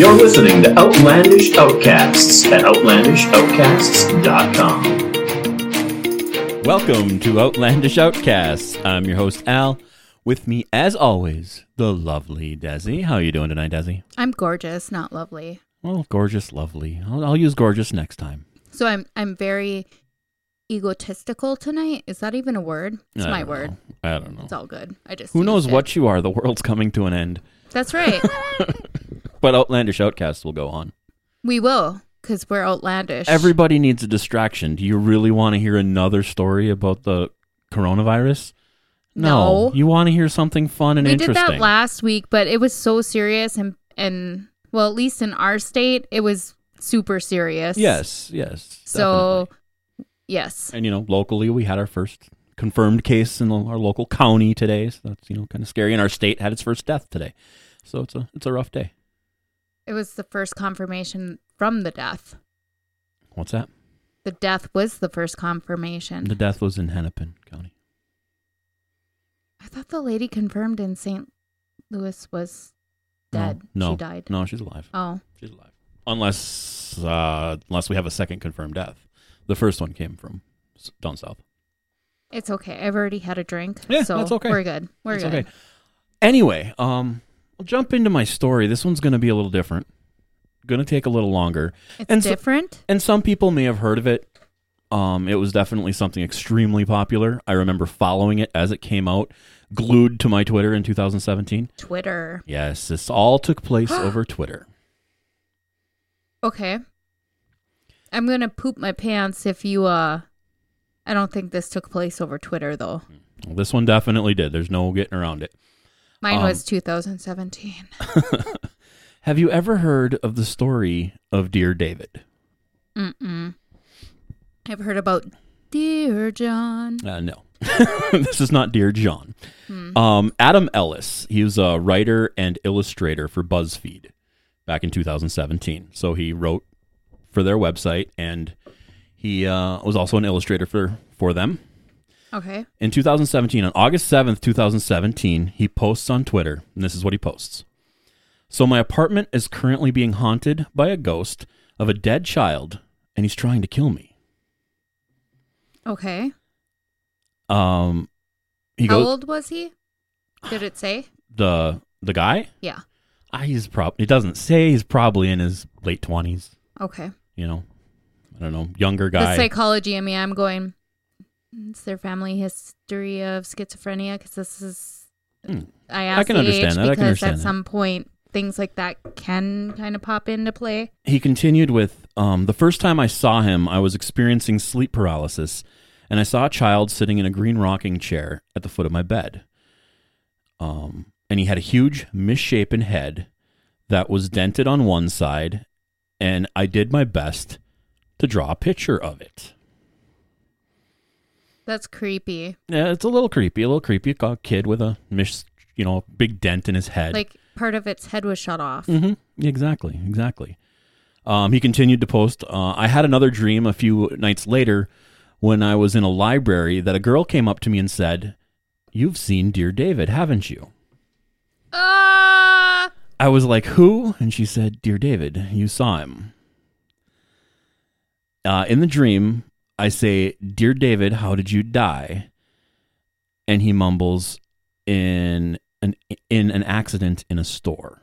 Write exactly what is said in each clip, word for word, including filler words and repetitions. You're listening to Outlandish Outcasts at outlandish outcasts dot com. Welcome to Outlandish Outcasts. I'm your host, Al. With me, as always, the lovely Desi. How are you doing tonight, Desi? I'm gorgeous, not lovely. Well, gorgeous, lovely. I'll, I'll use gorgeous next time. So I'm I'm very egotistical tonight. Is that even a word? It's I my word. Know. I don't know. It's all good. I just Who knows it. What you are? The world's coming to an end. That's right. But Outlandish Outcasts will go on. We will, because we're outlandish. Everybody needs a distraction. Do you really want to hear another story about the coronavirus? No. no. You want to hear something fun and we interesting. We did that last week, but it was so serious. And, and well, at least in our state, it was super serious. Yes, yes. So, definitely. yes. And, you know, locally, we had our first confirmed case in our local county today. So that's, you know, kind of scary. And our state had its first death today. So it's a it's a rough day. It was the first confirmation from the death. What's that? The death was the first confirmation. The death was in Hennepin County. I thought the lady confirmed in Saint Louis was dead. No, no, she died. No, she's alive. Oh. She's alive. Unless uh, unless we have a second confirmed death. The first one came from down south. It's okay. I've already had a drink. Yeah, so that's okay. We're good. We're that's good. Okay. Anyway, um... I'll jump into my story. This one's going to be a little different. Going to take a little longer. It's and so, different? And some people may have heard of it. Um, it was definitely something extremely popular. I remember following it as it came out, glued to my Twitter in two thousand seventeen. Twitter. Yes, this all took place over Twitter. Okay. I'm going to poop my pants if you... Uh, I don't think this took place over Twitter, though. Well, this one definitely did. There's no getting around it. Mine um, was two thousand seventeen. Have you ever heard of the story of Dear David? Mm-mm. I've heard about Dear John. Uh, no. This is not Dear John. Mm. Um, Adam Ellis, he was a writer and illustrator for BuzzFeed back in two thousand seventeen. So he wrote for their website, and he uh, was also an illustrator for, for them. Okay. In two thousand seventeen, on August seventh, twenty seventeen, he posts on Twitter, and this is what he posts. So my apartment is currently being haunted by a ghost of a dead child, and he's trying to kill me. Okay. Um, he How goes, old was he? Did it say? The the guy? Yeah. Uh, he's prob- It doesn't say. He's probably in his late twenties. Okay. You know, I don't know, younger guy. The psychology in me, I'm going... It's their family history of schizophrenia because this is. Mm. I asked I can the understand age that. Because I can understand at that. Some point things like that can kind of pop into play. He continued with, um, the first time I saw him, I was experiencing sleep paralysis, and I saw a child sitting in a green rocking chair at the foot of my bed. Um, and he had a huge misshapen head that was dented on one side, and I did my best to draw a picture of it. That's creepy. Yeah, it's a little creepy. A little creepy. A kid with a, mis- you know, big dent in his head. Like part of its head was shut off. Mm-hmm. Exactly. Exactly. Um, he continued to post. Uh, I had another dream a few nights later when I was in a library that a girl came up to me and said, "You've seen Dear David, haven't you?" Uh... I was like, "Who?" And she said, "Dear David, you saw him." Uh, in the dream... I say, "Dear David, how did you die?" And he mumbles, in an in an accident in a store.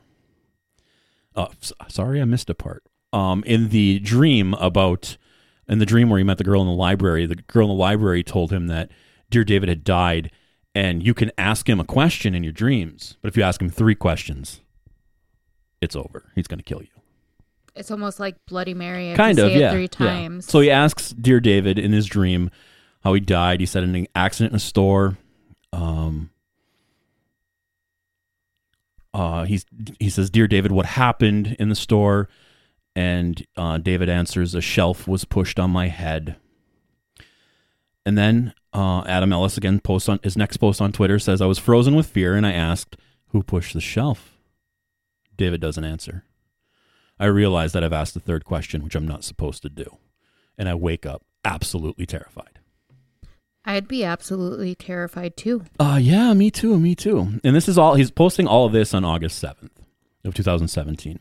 Oh, sorry, I missed a part. Um, in the dream about, in the dream where he met the girl in the library, the girl in the library told him that Dear David had died, and you can ask him a question in your dreams, but if you ask him three questions, it's over. He's going to kill you. It's almost like Bloody Mary. If kind you of, say yeah. It three times. Yeah. So he asks Dear David in his dream how he died. He said in an accident in a store. Um, uh, he's, he says, "Dear David, what happened in the store?" And uh, David answers, "A shelf was pushed on my head." And then uh, Adam Ellis again posts on his next post on Twitter says, "I was frozen with fear, and I asked, who pushed the shelf? David doesn't answer. I realize that I've asked the third question, which I'm not supposed to do. And I wake up absolutely terrified." I'd be absolutely terrified too. Uh, yeah, me too, me too. And this is all, he's posting all of this on August seventh of twenty seventeen.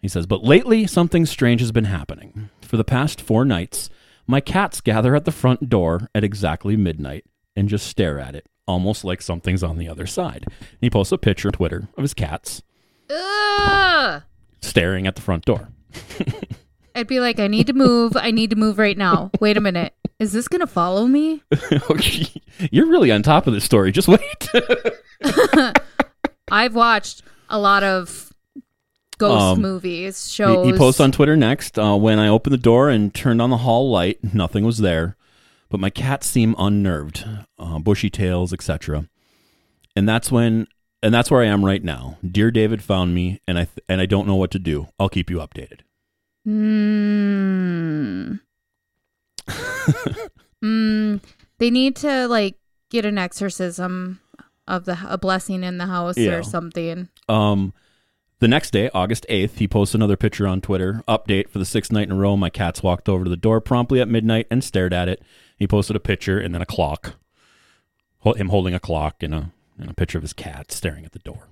He says, but lately something strange has been happening. For the past four nights, my cats gather at the front door at exactly midnight and just stare at it, almost like something's on the other side. And he posts a picture on Twitter of his cats Ugh. staring at the front door. I'd be like, I need to move. I need to move right now. Wait a minute. Is this going to follow me? You're really on top of this story. Just wait. I've watched a lot of ghost um, movies, shows. He, he posts on Twitter next. Uh, when I opened the door and turned on the hall light, nothing was there. But my cats seem unnerved, uh, bushy tails, et cetera. And that's when, and that's where I am right now. Dear David found me, and I th- and I don't know what to do. I'll keep you updated. Mm. mm, they need to like get an exorcism of the a blessing in the house yeah. or something. Um, the next day, August eighth, he posts another picture on Twitter. Update: for the sixth night in a row, my cats walked over to the door promptly at midnight and stared at it. He posted a picture and then a clock, him holding a clock and a and a picture of his cat staring at the door.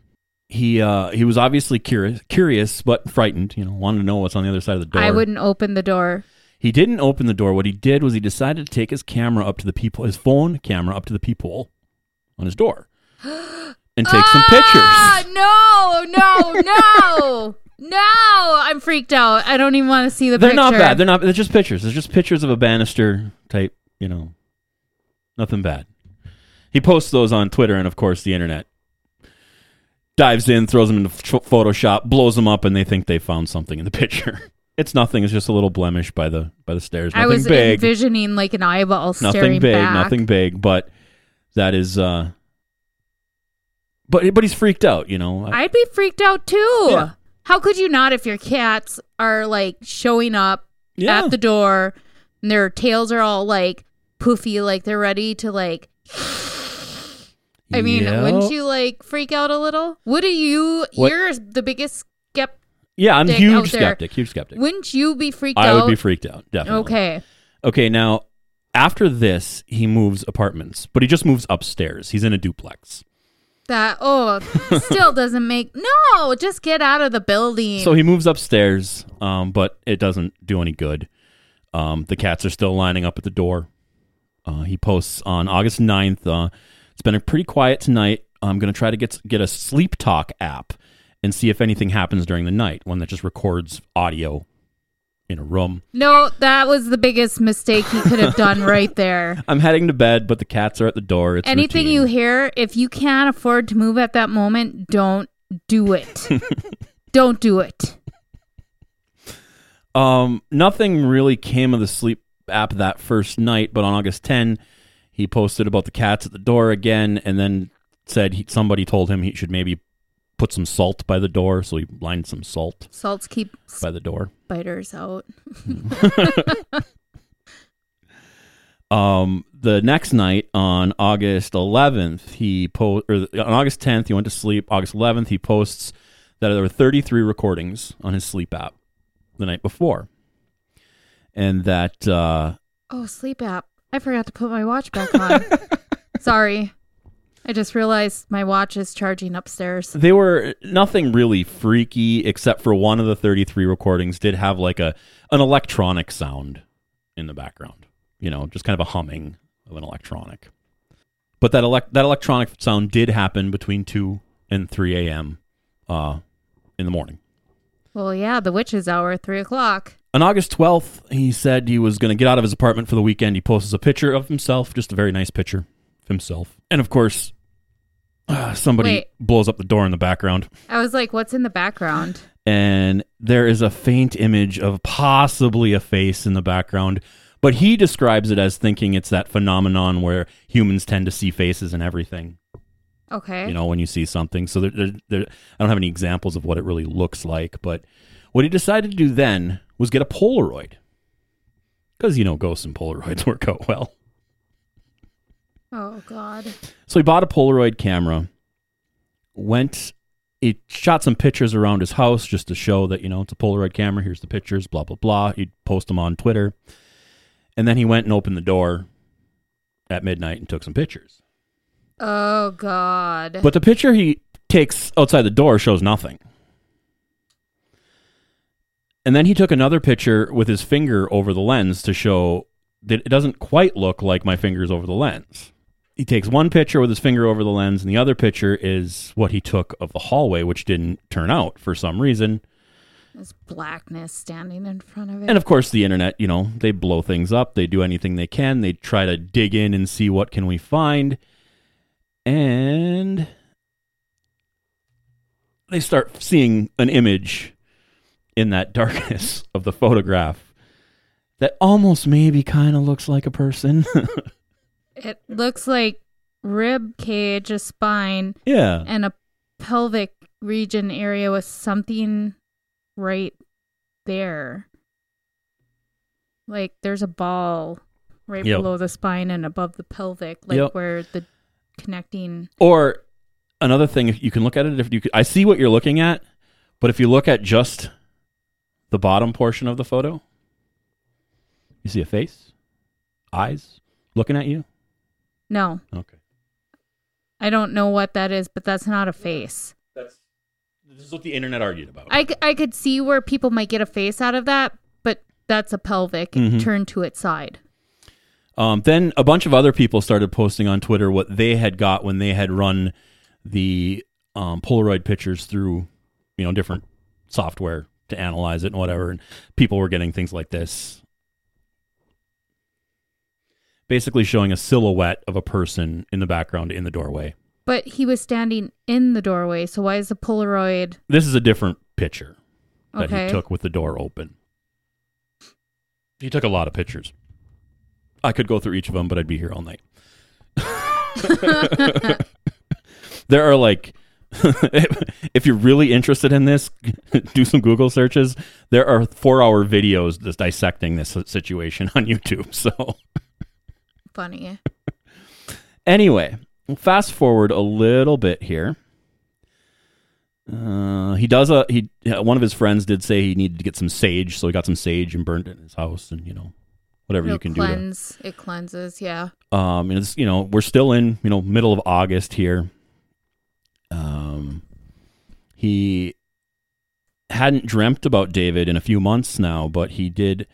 He uh, he was obviously curious, curious but frightened. You know, wanted to know what's on the other side of the door. I wouldn't open the door. He didn't open the door. What he did was he decided to take his camera up to the peephole, his phone camera up to the peephole on his door, and take ah, some pictures. No, no, no, no! I'm freaked out. I don't even want to see the. They're picture. Not bad. They're not. They're just pictures. They're just pictures of a banister type. You know, nothing bad. He posts those on Twitter and, of course, the internet. Dives in, throws them into Photoshop, blows them up, and they think they found something in the picture. It's nothing. It's just a little blemish by the by the stairs. Nothing I was big. envisioning like an eyeball nothing staring big, back. Nothing big, nothing big, but that is... Uh, but, but he's freaked out, you know. I'd be freaked out, too. Yeah. How could you not if your cats are, like, showing up yeah. at the door, and their tails are all, like, poofy, like they're ready to, like... I mean, yep. wouldn't you like freak out a little? What are you? What? You're the biggest skeptic. Yeah, I'm huge skeptic. Huge skeptic. Wouldn't you be freaked I out? I would be freaked out. Definitely. Okay. Okay. Now, after this, he moves apartments, but he just moves upstairs. He's in a duplex. That oh, still doesn't make no. Just get out of the building. So he moves upstairs, um, but it doesn't do any good. Um, the cats are still lining up at the door. Uh, he posts on August ninth. Uh, It's been a pretty quiet tonight. I'm going to try to get get a sleep talk app and see if anything happens during the night. One that just records audio in a room. No, that was the biggest mistake he could have done right there. I'm heading to bed, but the cats are at the door. It's anything routine. You hear, if you can't afford to move at that moment, don't do it. Don't do it. Um, nothing really came of the sleep app that first night, but on August tenth, he posted about the cats at the door again and then said he, somebody told him he should maybe put some salt by the door. So he lined some salt. Salts keep by the door. Spiders out. um, the next night on August eleventh, he po- or on August tenth, he went to sleep. August eleventh, he posts that there were thirty-three recordings on his sleep app the night before. And that... Uh, oh, sleep app. I forgot to put my watch back on. Sorry. I just realized my watch is charging upstairs. They were nothing really freaky except for one of the thirty-three recordings did have like a an electronic sound in the background. You know, just kind of a humming of an electronic. But that elect that electronic sound did happen between two and three a.m. uh in the morning. Well, yeah, the witch's hour, three o'clock. On August twelfth, he said he was going to get out of his apartment for the weekend. He posts a picture of himself, just a very nice picture of himself. And of course, uh, somebody Wait. blows up the door in the background. I was like, what's in the background? And there is a faint image of possibly a face in the background. But he describes it as thinking it's that phenomenon where humans tend to see faces and everything. Okay. You know, when you see something. So there, there, there, I don't have any examples of what it really looks like. But what he decided to do then... was get a Polaroid. Because, you know, ghosts and Polaroids work out well. Oh, God. So he bought a Polaroid camera, went, he shot some pictures around his house just to show that, you know, it's a Polaroid camera, here's the pictures, blah, blah, blah. He'd post them on Twitter. And then he went and opened the door at midnight and took some pictures. Oh, God. But the picture he takes outside the door shows nothing. And then he took another picture with his finger over the lens to show that it doesn't quite look like my finger's over the lens. He takes one picture with his finger over the lens, and the other picture is what he took of the hallway, which didn't turn out for some reason. There's blackness standing in front of it. And of course, the internet, you know, they blow things up. They do anything they can. They try to dig in and see what can we find. And they start seeing an image in that darkness of the photograph that almost maybe kind of looks like a person. It looks like rib cage, a spine, yeah, and a pelvic region area with something right there. Like there's a ball right yep. below the spine and above the pelvic, like yep. where the connecting. Or another thing, if you can look at it, if you could, I see what you're looking at, but if you look at just the bottom portion of the photo, you see a face, eyes looking at you. No. Okay. I don't know what that is, but that's not a face. That's this is what the internet argued about. I, I could see where people might get a face out of that, but that's a pelvic mm-hmm. turned to its side. Um, then a bunch of other people started posting on Twitter what they had got when they had run the um, Polaroid pictures through, you know, different software to analyze it and whatever. And people were getting things like this. Basically showing a silhouette of a person in the background in the doorway. But he was standing in the doorway, so why is the Polaroid... This is a different picture that okay. he took with the door open. He took a lot of pictures. I could go through each of them, but I'd be here all night. There are like... If you're really interested in this, do some Google searches. There are four-hour videos that's dissecting this situation on YouTube, so... Funny. Anyway, fast forward a little bit here. Uh, he does a he. One of his friends did say he needed to get some sage, so he got some sage and burned it in his house, and you know, whatever It'll you can cleanse, do. To, it cleanses, yeah. Um, and it's you know we're still in you know middle of August here. Um, he hadn't dreamt about David in a few months now, but he did.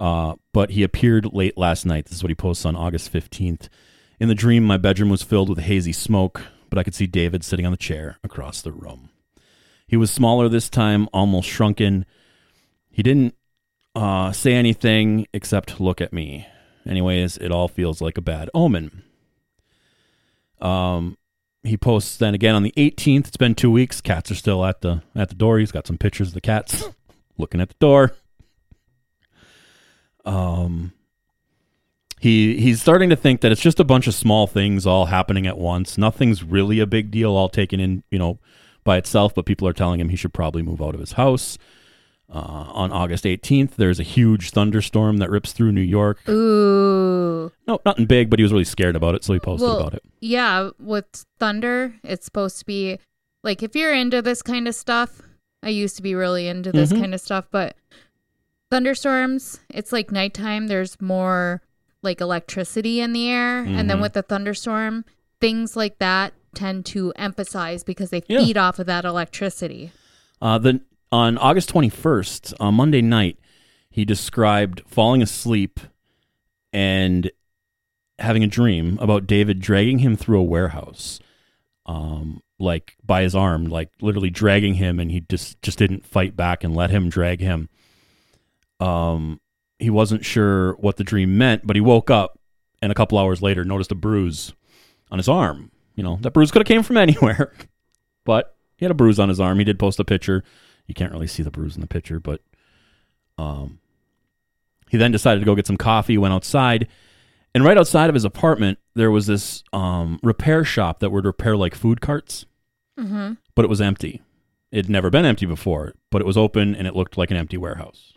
Uh, but he appeared late last night. This is what he posts on August fifteenth. In the dream, my bedroom was filled with hazy smoke, but I could see David sitting on the chair across the room. He was smaller this time, almost shrunken. He didn't uh, say anything except look at me. Anyways, it all feels like a bad omen. Um, he posts then again on the eighteenth. It's been two weeks. Cats are still at the at the door. He's got some pictures of the cats looking at the door. Um, he, he's starting to think that it's just a bunch of small things all happening at once. Nothing's really a big deal, all taken in, you know, by itself, but people are telling him he should probably move out of his house. Uh, on August eighteenth, there's a huge thunderstorm that rips through New York. Ooh. No, nothing big, but he was really scared about it, so he posted well, about it. Yeah. With thunder, it's supposed to be like, if you're into this kind of stuff, I used to be really into this mm-hmm. kind of stuff, but thunderstorms, it's like nighttime, there's more like electricity in the air. Mm-hmm. And then with the thunderstorm, things like that tend to emphasize because they feed yeah. off of that electricity. Uh, the, on August twenty-first, on Monday night, he described falling asleep and having a dream about David dragging him through a warehouse, um, like by his arm, like literally dragging him, and he just, just didn't fight back and let him drag him. Um, he wasn't sure what the dream meant, but he woke up and a couple hours later noticed a bruise on his arm. You know, that bruise could have came from anywhere, but he had a bruise on his arm. He did post a picture. You can't really see the bruise in the picture, but, um, he then decided to go get some coffee, went outside, and right outside of his apartment, there was this, um, repair shop that would repair like food carts, mm-hmm. but it was empty. It had never been empty before, but it was open and it looked like an empty warehouse.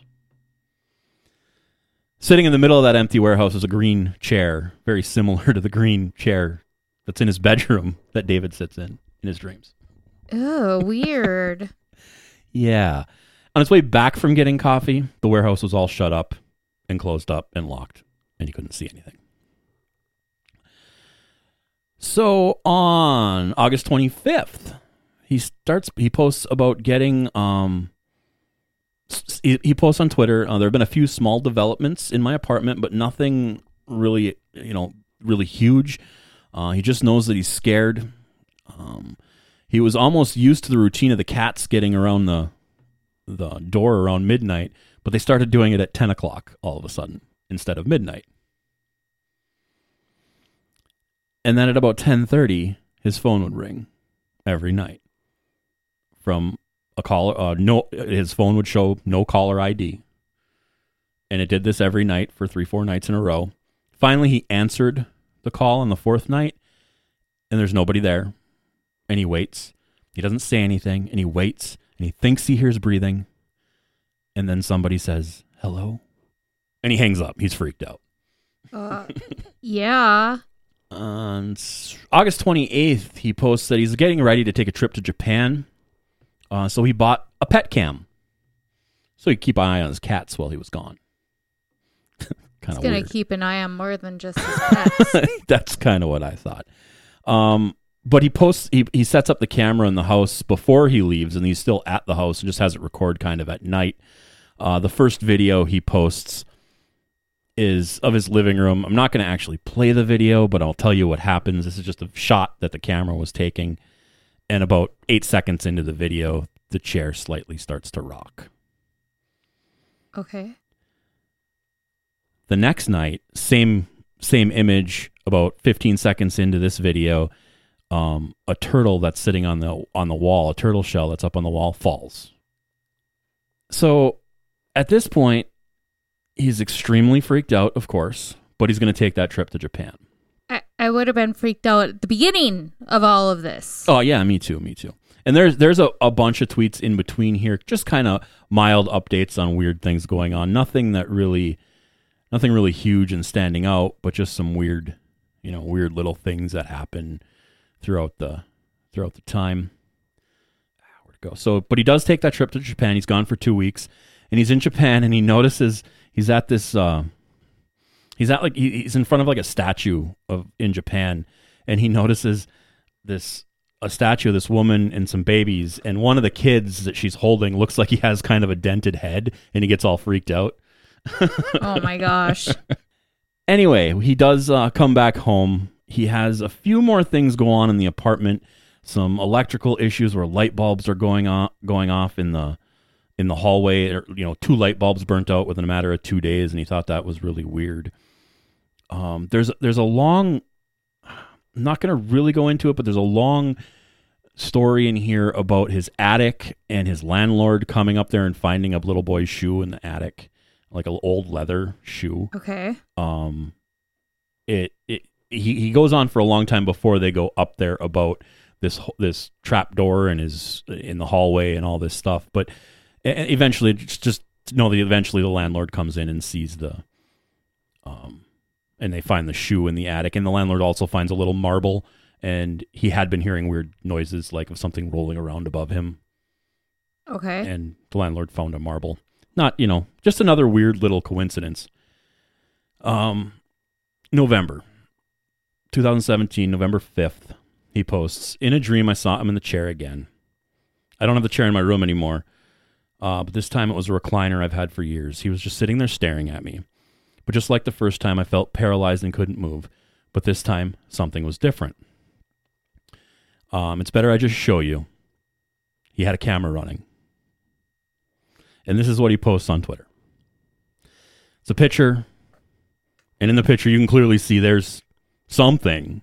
Sitting in the middle of that empty warehouse is a green chair, very similar to the green chair that's in his bedroom that David sits in, in his dreams. Oh, weird. Yeah. On his way back from getting coffee, the warehouse was all shut up and closed up and locked, and he couldn't see anything. So on August twenty-fifth, he starts, he posts about getting um, he, he posts on Twitter, uh, there have been a few small developments in my apartment, but nothing really, you know, really huge. Uh, he just knows that he's scared. Um, he was almost used to the routine of the cats getting around the the door around midnight, but they started doing it at ten o'clock all of a sudden instead of midnight. And then at about ten thirty, his phone would ring every night from a caller. Uh, no, his phone would show no caller I D. And it did this every night for three, four nights in a row. Finally, he answered the call on the fourth night, and there's nobody there. And he waits. He doesn't say anything, and he waits, and he thinks he hears breathing. And then somebody says, hello? And he hangs up. He's freaked out. Uh, yeah. On August twenty-eighth, he posts that he's getting ready to take a trip to Japan. Uh, so he bought a pet cam. So he'd keep an eye on his cats while he was gone. Kind of weird. He's going to keep an eye on more than just his pets. That's kind of what I thought. Um, but he posts, he, he sets up the camera in the house before he leaves, and he's still at the house and just has it record kind of at night. Uh, the first video he posts is of his living room. I'm not going to actually play the video, but I'll tell you what happens. This is just a shot that the camera was taking. And about eight seconds into the video, the chair slightly starts to rock. Okay. The next night, same same image, about fifteen seconds into this video, um, a turtle that's sitting on the on the wall, a turtle shell that's up on the wall, falls. So at this point, he's extremely freaked out, of course, but he's going to take that trip to Japan. I, I would have been freaked out at the beginning of all of this. Oh, yeah, me too, me too. And there's there's a, a bunch of tweets in between here, just kind of mild updates on weird things going on. Nothing that really, nothing really huge and standing out, but just some weird, you know, weird little things that happen throughout the throughout the time. Where'd it go? So, but he does take that trip to Japan. He's gone for two weeks, and he's in Japan, and he notices. He's at this, uh, he's at like, he, he's in front of like a statue of in Japan, and he notices this, a statue of this woman and some babies, and one of the kids that she's holding looks like he has kind of a dented head, and he gets all freaked out. Oh my gosh. Anyway, he does uh, come back home. He has a few more things go on in the apartment, some electrical issues where light bulbs are going on, going off in the, in the hallway, you know, two light bulbs burnt out within a matter of two days, and he thought that was really weird. Um, there's there's a long, I'm not going to really go into it, but there's a long story in here about his attic and his landlord coming up there and finding a little boy's shoe in the attic, like an old leather shoe. Okay. Um, it it he he goes on for a long time before they go up there about this this trap door and his in the hallway and all this stuff, but. And eventually, just know that eventually the landlord comes in and sees the, um, and they find the shoe in the attic. And the landlord also finds a little marble. And he had been hearing weird noises, like of something rolling around above him. Okay. And the landlord found a marble. Not, you know, just another weird little coincidence. Um, November, twenty seventeen, November fifth, he posts, "In a dream, I saw him in the chair again. I don't have the chair in my room anymore. Uh, but this time it was a recliner I've had for years. He was just sitting there staring at me. But just like the first time, I felt paralyzed and couldn't move. But this time, something was different. Um, it's better I just show you." He had a camera running. And this is what he posts on Twitter. It's a picture. And in the picture, you can clearly see there's something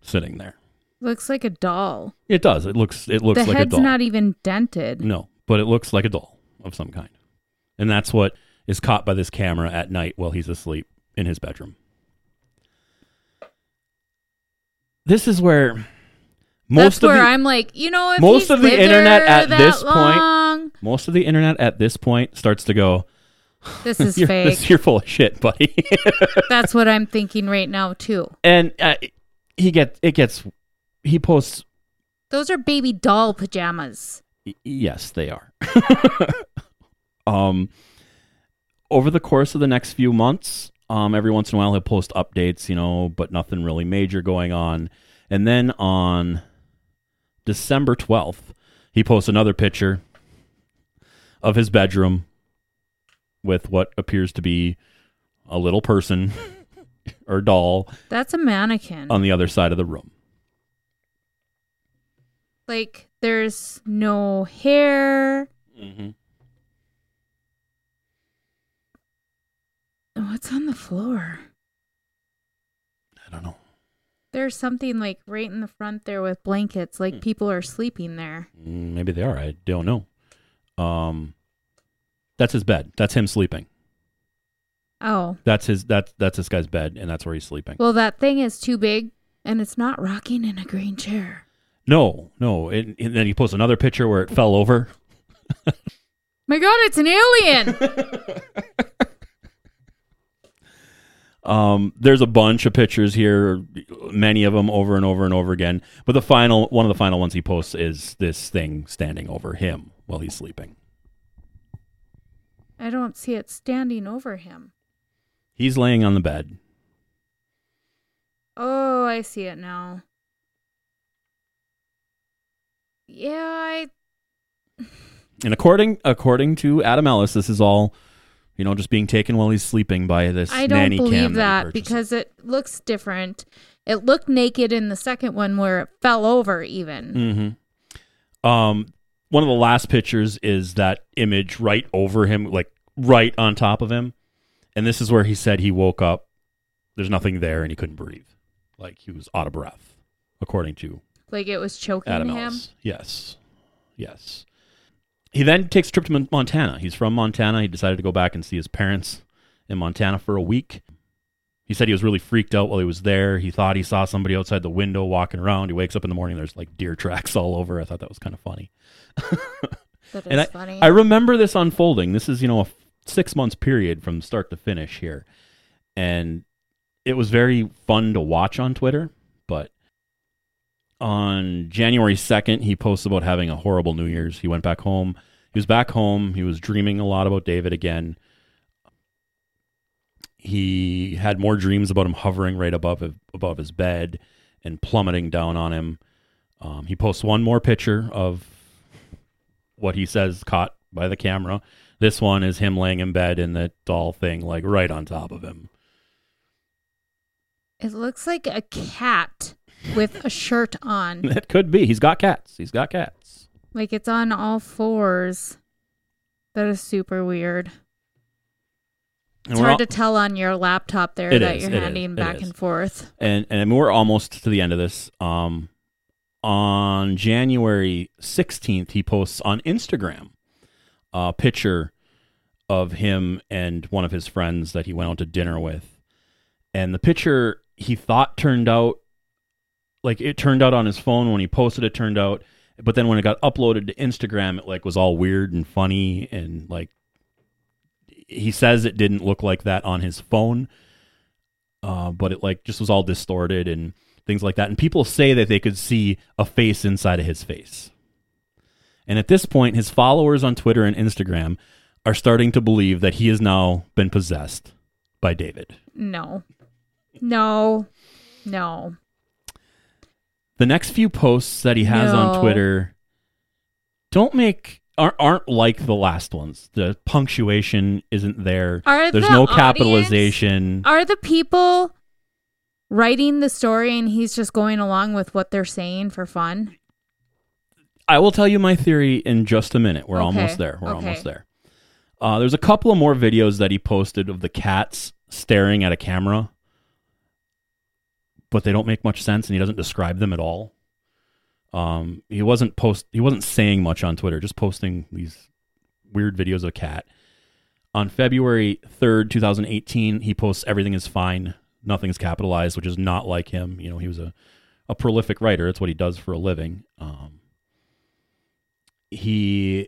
sitting there. Looks like a doll. It does. It looks, it looks like a doll. The head's not even dented. No. But it looks like a doll of some kind. And that's what is caught by this camera at night while he's asleep in his bedroom. This is where most that's of where the, I'm like, you know, if most of the internet at this long, point, most of the internet at this point starts to go, this is you're, fake. This, you're full of shit, buddy. That's what I'm thinking right now too. And uh, he gets, it gets, he posts. Those are baby doll pajamas. Yes, they are. um, over the course of the next few months, um, every once in a while he'll post updates, you know, but nothing really major going on. And then on December twelfth, he posts another picture of his bedroom with what appears to be a little person or doll. That's a mannequin. On the other side of the room. Like, there's no hair. Mm-hmm. What's on the floor? I don't know. There's something like right in the front there with blankets, like people are sleeping there. Maybe they are. I don't know. Um, that's his bed. That's him sleeping. Oh, that's his. That's that's this guy's bed, and that's where he's sleeping. Well, that thing is too big, and it's not rocking in a green chair. No, no. It, and then he posts another picture where it fell over. My God, it's an alien. Um, there's a bunch of pictures here, many of them over and over and over again. But the final, one of the final ones he posts is this thing standing over him while he's sleeping. I don't see it standing over him. He's laying on the bed. Oh, I see it now. Yeah, I... And according according to Adam Ellis, this is all... You know, just being taken while he's sleeping by this nanny cam. I don't believe that because it looks different. It looked naked in the second one where it fell over even. Mm-hmm. Um, one of the last pictures is that image right over him, like right on top of him. And this is where he said he woke up. There's nothing there and he couldn't breathe. Like he was out of breath, according to Like it was choking Adam Ellis. him? Yes. Yes. He then takes a trip to Montana. He's from Montana. He decided to go back and see his parents in Montana for a week. He said he was really freaked out while he was there. He thought he saw somebody outside the window walking around. He wakes up in the morning. There's like deer tracks all over. I thought that was kind of funny. That is and I, funny. I remember this unfolding. This is, you know, a six months period from start to finish here. And it was very fun to watch on Twitter, but on January second, he posts about having a horrible New Year's. He went back home. He was back home. He was dreaming a lot about David again. He had more dreams about him hovering right above above his bed and plummeting down on him. Um, he posts one more picture of what he says caught by the camera. This one is him laying in bed and the doll thing like right on top of him. It looks like a cat. With a shirt on. That could be. He's got cats. He's got cats. Like it's on all fours. That is super weird. It's hard all... to tell on your laptop there it that is, you're handing is, back and forth. And and we're almost to the end of this. Um, on January sixteenth, he posts on Instagram a picture of him and one of his friends that he went out to dinner with. And the picture he thought turned out Like it turned out on his phone when he posted, it turned out, but then when it got uploaded to Instagram, it like was all weird and funny. And like, he says it didn't look like that on his phone. Uh, but it like just was all distorted and things like that. And people say that they could see a face inside of his face. And at this point, his followers on Twitter and Instagram are starting to believe that he has now been possessed by David. No, no, no. The next few posts that he has no. on Twitter don't make aren't, aren't like the last ones. The punctuation isn't there. Are There's the no audience, capitalization. Are the people writing the story and he's just going along with what they're saying for fun? I will tell you my theory in just a minute. We're okay. almost there. We're okay. almost there. Uh, there's a couple of more videos that he posted of the cats staring at a camera. But they don't make much sense, and he doesn't describe them at all. Um, he wasn't post. He wasn't saying much on Twitter, just posting these weird videos of a cat. On February third, twenty eighteen, he posts everything is fine, nothing's capitalized, which is not like him. You know, he was a, a prolific writer. That's what he does for a living. Um, he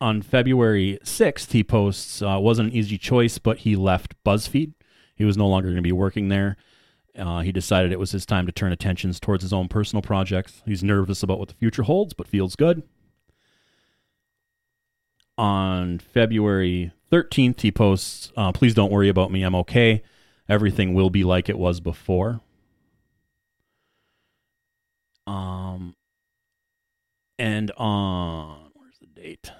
on February sixth, he posts, uh, wasn't an easy choice, but he left BuzzFeed. He was no longer going to be working there. Uh, he decided it was his time to turn attentions towards his own personal projects. He's nervous about what the future holds, but feels good. On February thirteenth, he posts, uh, please don't worry about me, I'm okay. Everything will be like it was before. Um, and on, where's the date?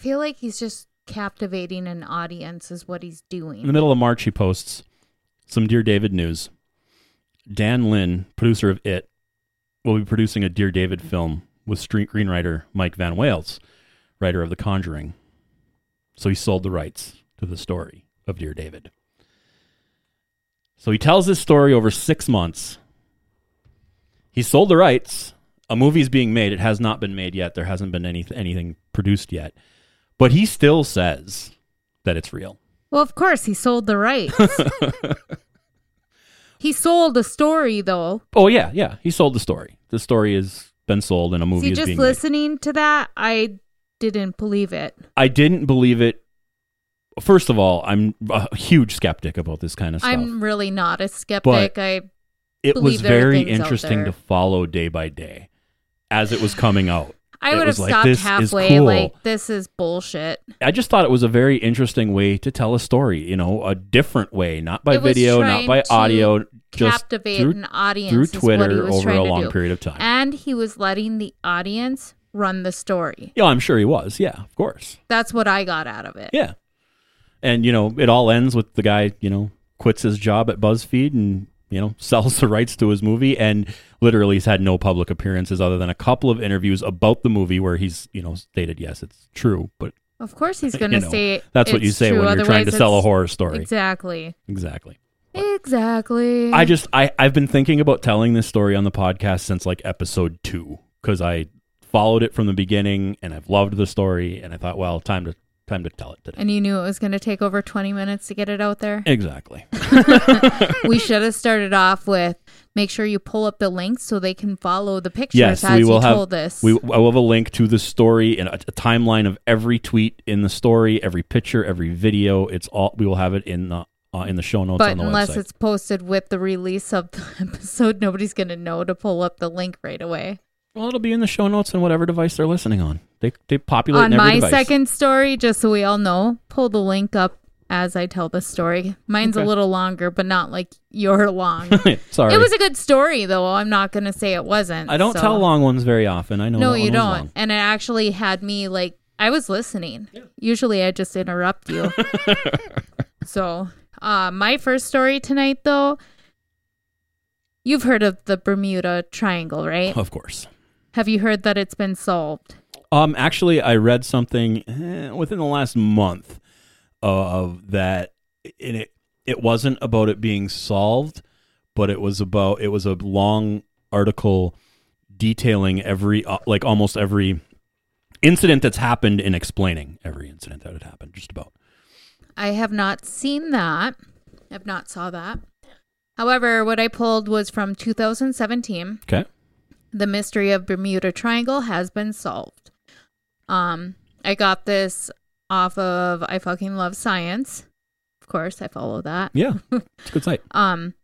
feel like he's just captivating an audience is what he's doing. In the middle of March, he posts some Dear David news. Dan Lin, producer of It, will be producing a Dear David film with screenwriter Mike Van Wales, writer of The Conjuring. So he sold the rights to the story of Dear David. So he tells this story over six months. He sold the rights. A movie's being made. It has not been made yet. There hasn't been any, anything produced yet. But he still says that it's real. Well, of course, he sold the rights. He sold a story, though. Oh, yeah, yeah. He sold the story. The story has been sold and a movie See, is being made. Just listening to that, I didn't believe it. I didn't believe it. First of all, I'm a huge skeptic about this kind of stuff. I'm really not a skeptic. But I it was very interesting to follow day by day as it was coming out. I would have stopped halfway. Like, this is bullshit. I just thought it was a very interesting way to tell a story, you know, a different way, not by video, not by audio, just captivate an audience through Twitter over a long period of time. And he was letting the audience run the story. Yeah, I'm sure he was. Yeah, of course. That's what I got out of it. Yeah. And, you know, it all ends with the guy, you know, quits his job at BuzzFeed and, you know, sells the rights to his movie and literally has had no public appearances other than a couple of interviews about the movie where he's, you know, stated, yes, it's true. But of course he's going to you know, say that's what you say true, when you're trying to sell a horror story. Exactly. Exactly. But exactly. I just, I, I've been thinking about telling this story on the podcast since like episode two because I followed it from the beginning and I've loved the story and I thought, well, time to time to tell it today. And you knew it was going to take over twenty minutes to get it out there? Exactly. We should have started off with, make sure you pull up the links so they can follow the pictures yes, as we will you have, told this. We, I will have a link to the story and a, a timeline of every tweet in the story, every picture, every video. It's all. We will have it in the uh, in the show notes but on the website. But unless it's posted with the release of the episode, nobody's going to know to pull up the link right away. Well, it'll be in the show notes on whatever device they're listening on. They they populate on in every my device. Second story, just so we all know, pull the link up as I tell the story. Mine's okay. A little longer, but not like your long. Sorry. It was a good story, though. I'm not going to say it wasn't. I don't so. tell long ones very often. I know No, you don't. Long. And it actually had me like, I was listening. Yeah. Usually I just interrupt you. so uh, my first story tonight, though, you've heard of the Bermuda Triangle, right? Of course. Have you heard that it's been solved? Um, actually, I read something eh, within the last month of that, and it it wasn't about it being solved, but it was about it was a long article detailing every uh, like almost every incident that's happened and explaining every incident that had happened. Just about. I have not seen that. I've not saw that. However, what I pulled was from two thousand seventeen. Okay. The mystery of Bermuda Triangle has been solved. Um, I got this off of I Fucking Love Science. Of course, I follow that. Yeah, it's a good site. um,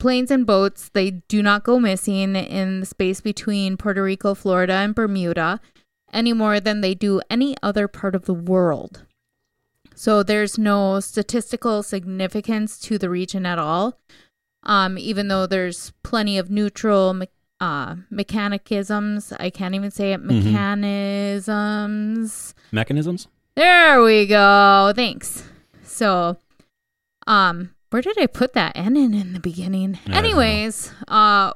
planes and boats, they do not go missing in the space between Puerto Rico, Florida, and Bermuda any more than they do any other part of the world. So there's no statistical significance to the region at all, um, even though there's plenty of neutral me- Uh, mechanicisms. I can't even say it. Mechanisms. Mm-hmm. Mechanisms? There we go. Thanks. So, um, where did I put that N in in the beginning? I Anyways, uh,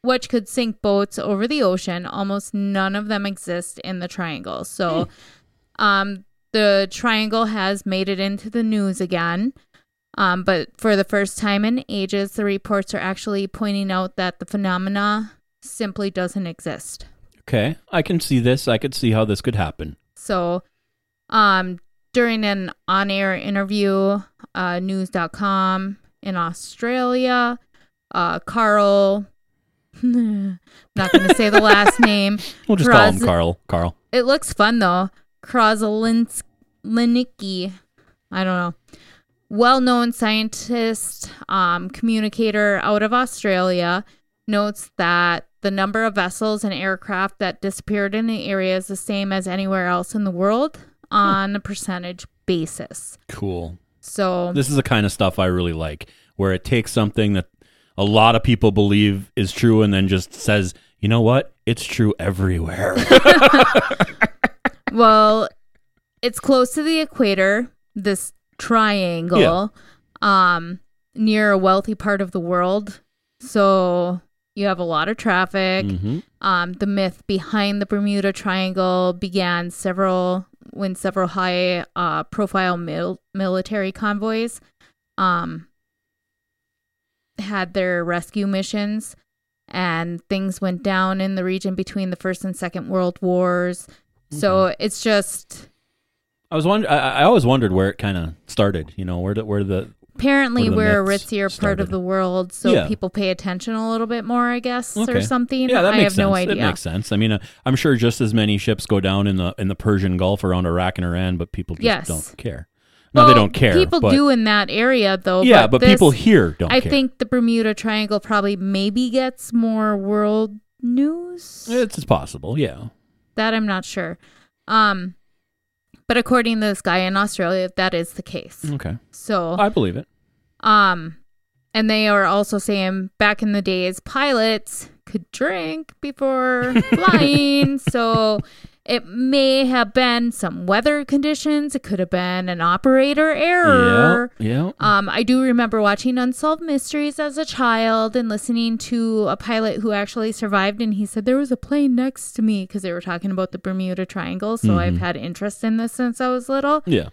which could sink boats over the ocean. Almost none of them exist in the triangle. So, mm. um, the triangle has made it into the news again. Um, but for the first time in ages, the reports are actually pointing out that the phenomena simply doesn't exist. Okay. I can see this. I could see how this could happen. So um, during an on-air interview, uh, news dot com in Australia, uh, Carl, not going to say the last name. We'll just Kros- call him Carl. Carl. It looks fun, though. Krosolinicki. I don't know. Well-known scientist, um, communicator out of Australia notes that the number of vessels and aircraft that disappeared in the area is the same as anywhere else in the world on a percentage basis. Cool. So this is the kind of stuff I really like, where it takes something that a lot of people believe is true and then just says, you know what? It's true everywhere. Well, It's close to the equator, this triangle, yeah. um, near a wealthy part of the world. So you have a lot of traffic. Mm-hmm. Um, the myth behind the Bermuda Triangle began several when several high uh, profile mil- military convoys um, had their rescue missions, and things went down in the region between the First and Second World Wars. Mm-hmm. So it's just... I was wonder- I, I always wondered where it kind of started, you know, where, do, where the... Apparently we're a ritzier started. part of the world, so yeah. people pay attention a little bit more, I guess, okay. or something. Yeah, that I makes have sense. no idea. That makes sense. I mean, uh, I'm sure just as many ships go down in the in the Persian Gulf around Iraq and Iran, but people just yes. don't care. No, well, they don't care. People but, do in that area, though. Yeah, but, but this, people here don't I care. I think the Bermuda Triangle probably maybe gets more world news. It's possible, yeah. That I'm not sure. Um But according to this guy in Australia, that is the case. Okay. So I believe it. Um, and they are also saying back in the days, pilots could drink before flying. So it may have been some weather conditions. It could have been an operator error. Yeah. Yep. Um, I do remember watching Unsolved Mysteries as a child and listening to a pilot who actually survived. And he said there was a plane next to me because they were talking about the Bermuda Triangle. So mm-hmm. I've had interest in this since I was little. Yeah.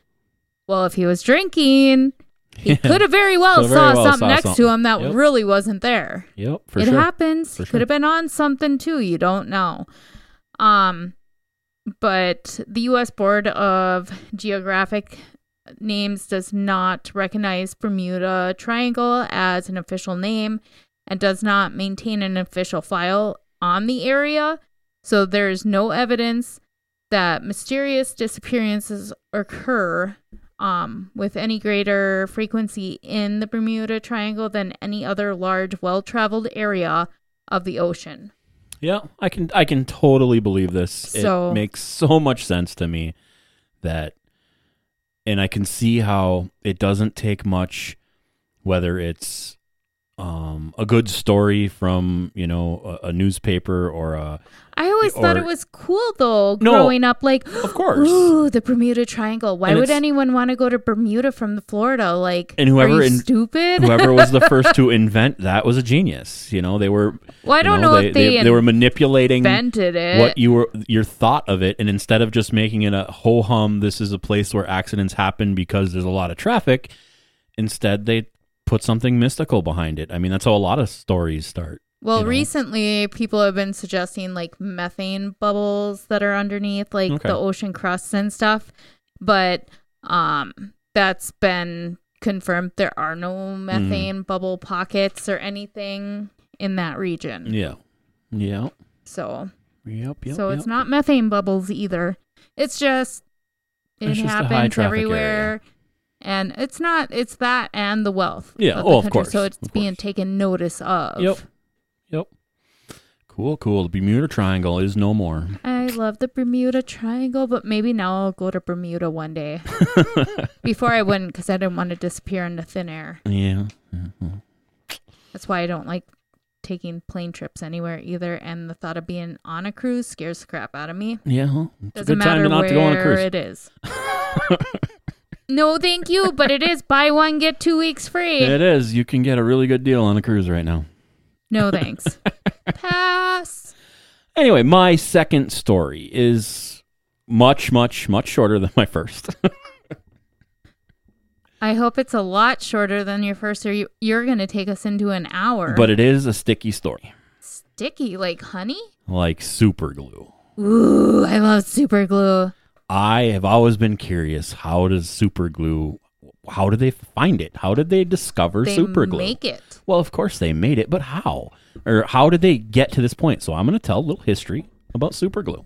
Well, if he was drinking, he yeah. could have very well so saw very well something saw next something. to him that yep. really wasn't there. Yep. For it sure. happens. For he sure. could have been on something too. You don't know. Um. But the U S Board of Geographic Names does not recognize Bermuda Triangle as an official name and does not maintain an official file on the area. So there is no evidence that mysterious disappearances occur um, with any greater frequency in the Bermuda Triangle than any other large, well-traveled area of the ocean. Yeah, I can I can totally believe this. So, it makes so much sense to me that, and I can see how it doesn't take much, whether it's um, a good story from, you know, a, a newspaper or a... I always or, thought it was cool, though, no, growing up, like, of course. Ooh, the Bermuda Triangle. Why and would anyone want to go to Bermuda from the Florida? Like, and whoever are you in, stupid? Whoever was the first to invent that was a genius. You know, they were... Well, I don't you know, know they, if they... They, they were manipulating it. what you were, your thought of it, and instead of just making it a ho-hum, this is a place where accidents happen because there's a lot of traffic, instead they put something mystical behind it. I mean, that's how a lot of stories start. Well, you know? Recently people have been suggesting like methane bubbles that are underneath like okay. the ocean crusts and stuff, but um, that's been confirmed. There are no methane mm. bubble pockets or anything in that region. Yeah. Yeah. So. Yep. yep so yep. It's not methane bubbles either. It's just it it's just happens everywhere. Area. And it's not, it's that and the wealth. Yeah, of, the oh, country, of course. So it's course. being taken notice of. Yep. Yep. Cool, cool. The Bermuda Triangle is no more. I love the Bermuda Triangle, but maybe now I'll go to Bermuda one day. Before I wouldn't because I didn't want to disappear into thin air. Yeah. Mm-hmm. That's why I don't like taking plane trips anywhere either. And the thought of being on a cruise scares the crap out of me. Yeah. Well, it's Doesn't a good matter time not to go on a cruise. It is. No, thank you, but it is buy one, get two weeks free. It is. You can get a really good deal on a cruise right now. No, thanks. Pass. Anyway, my second story is much, much, much shorter than my first. I hope it's a lot shorter than your first, or you, you're going to take us into an hour. But it is a sticky story. Sticky? Like honey? Like super glue. Ooh, I love super glue. I have always been curious, how does super glue, how did they find it? How did they discover they super glue? They make it. Well, of course they made it, but how? Or how did they get to this point? So I'm going to tell a little history about super glue.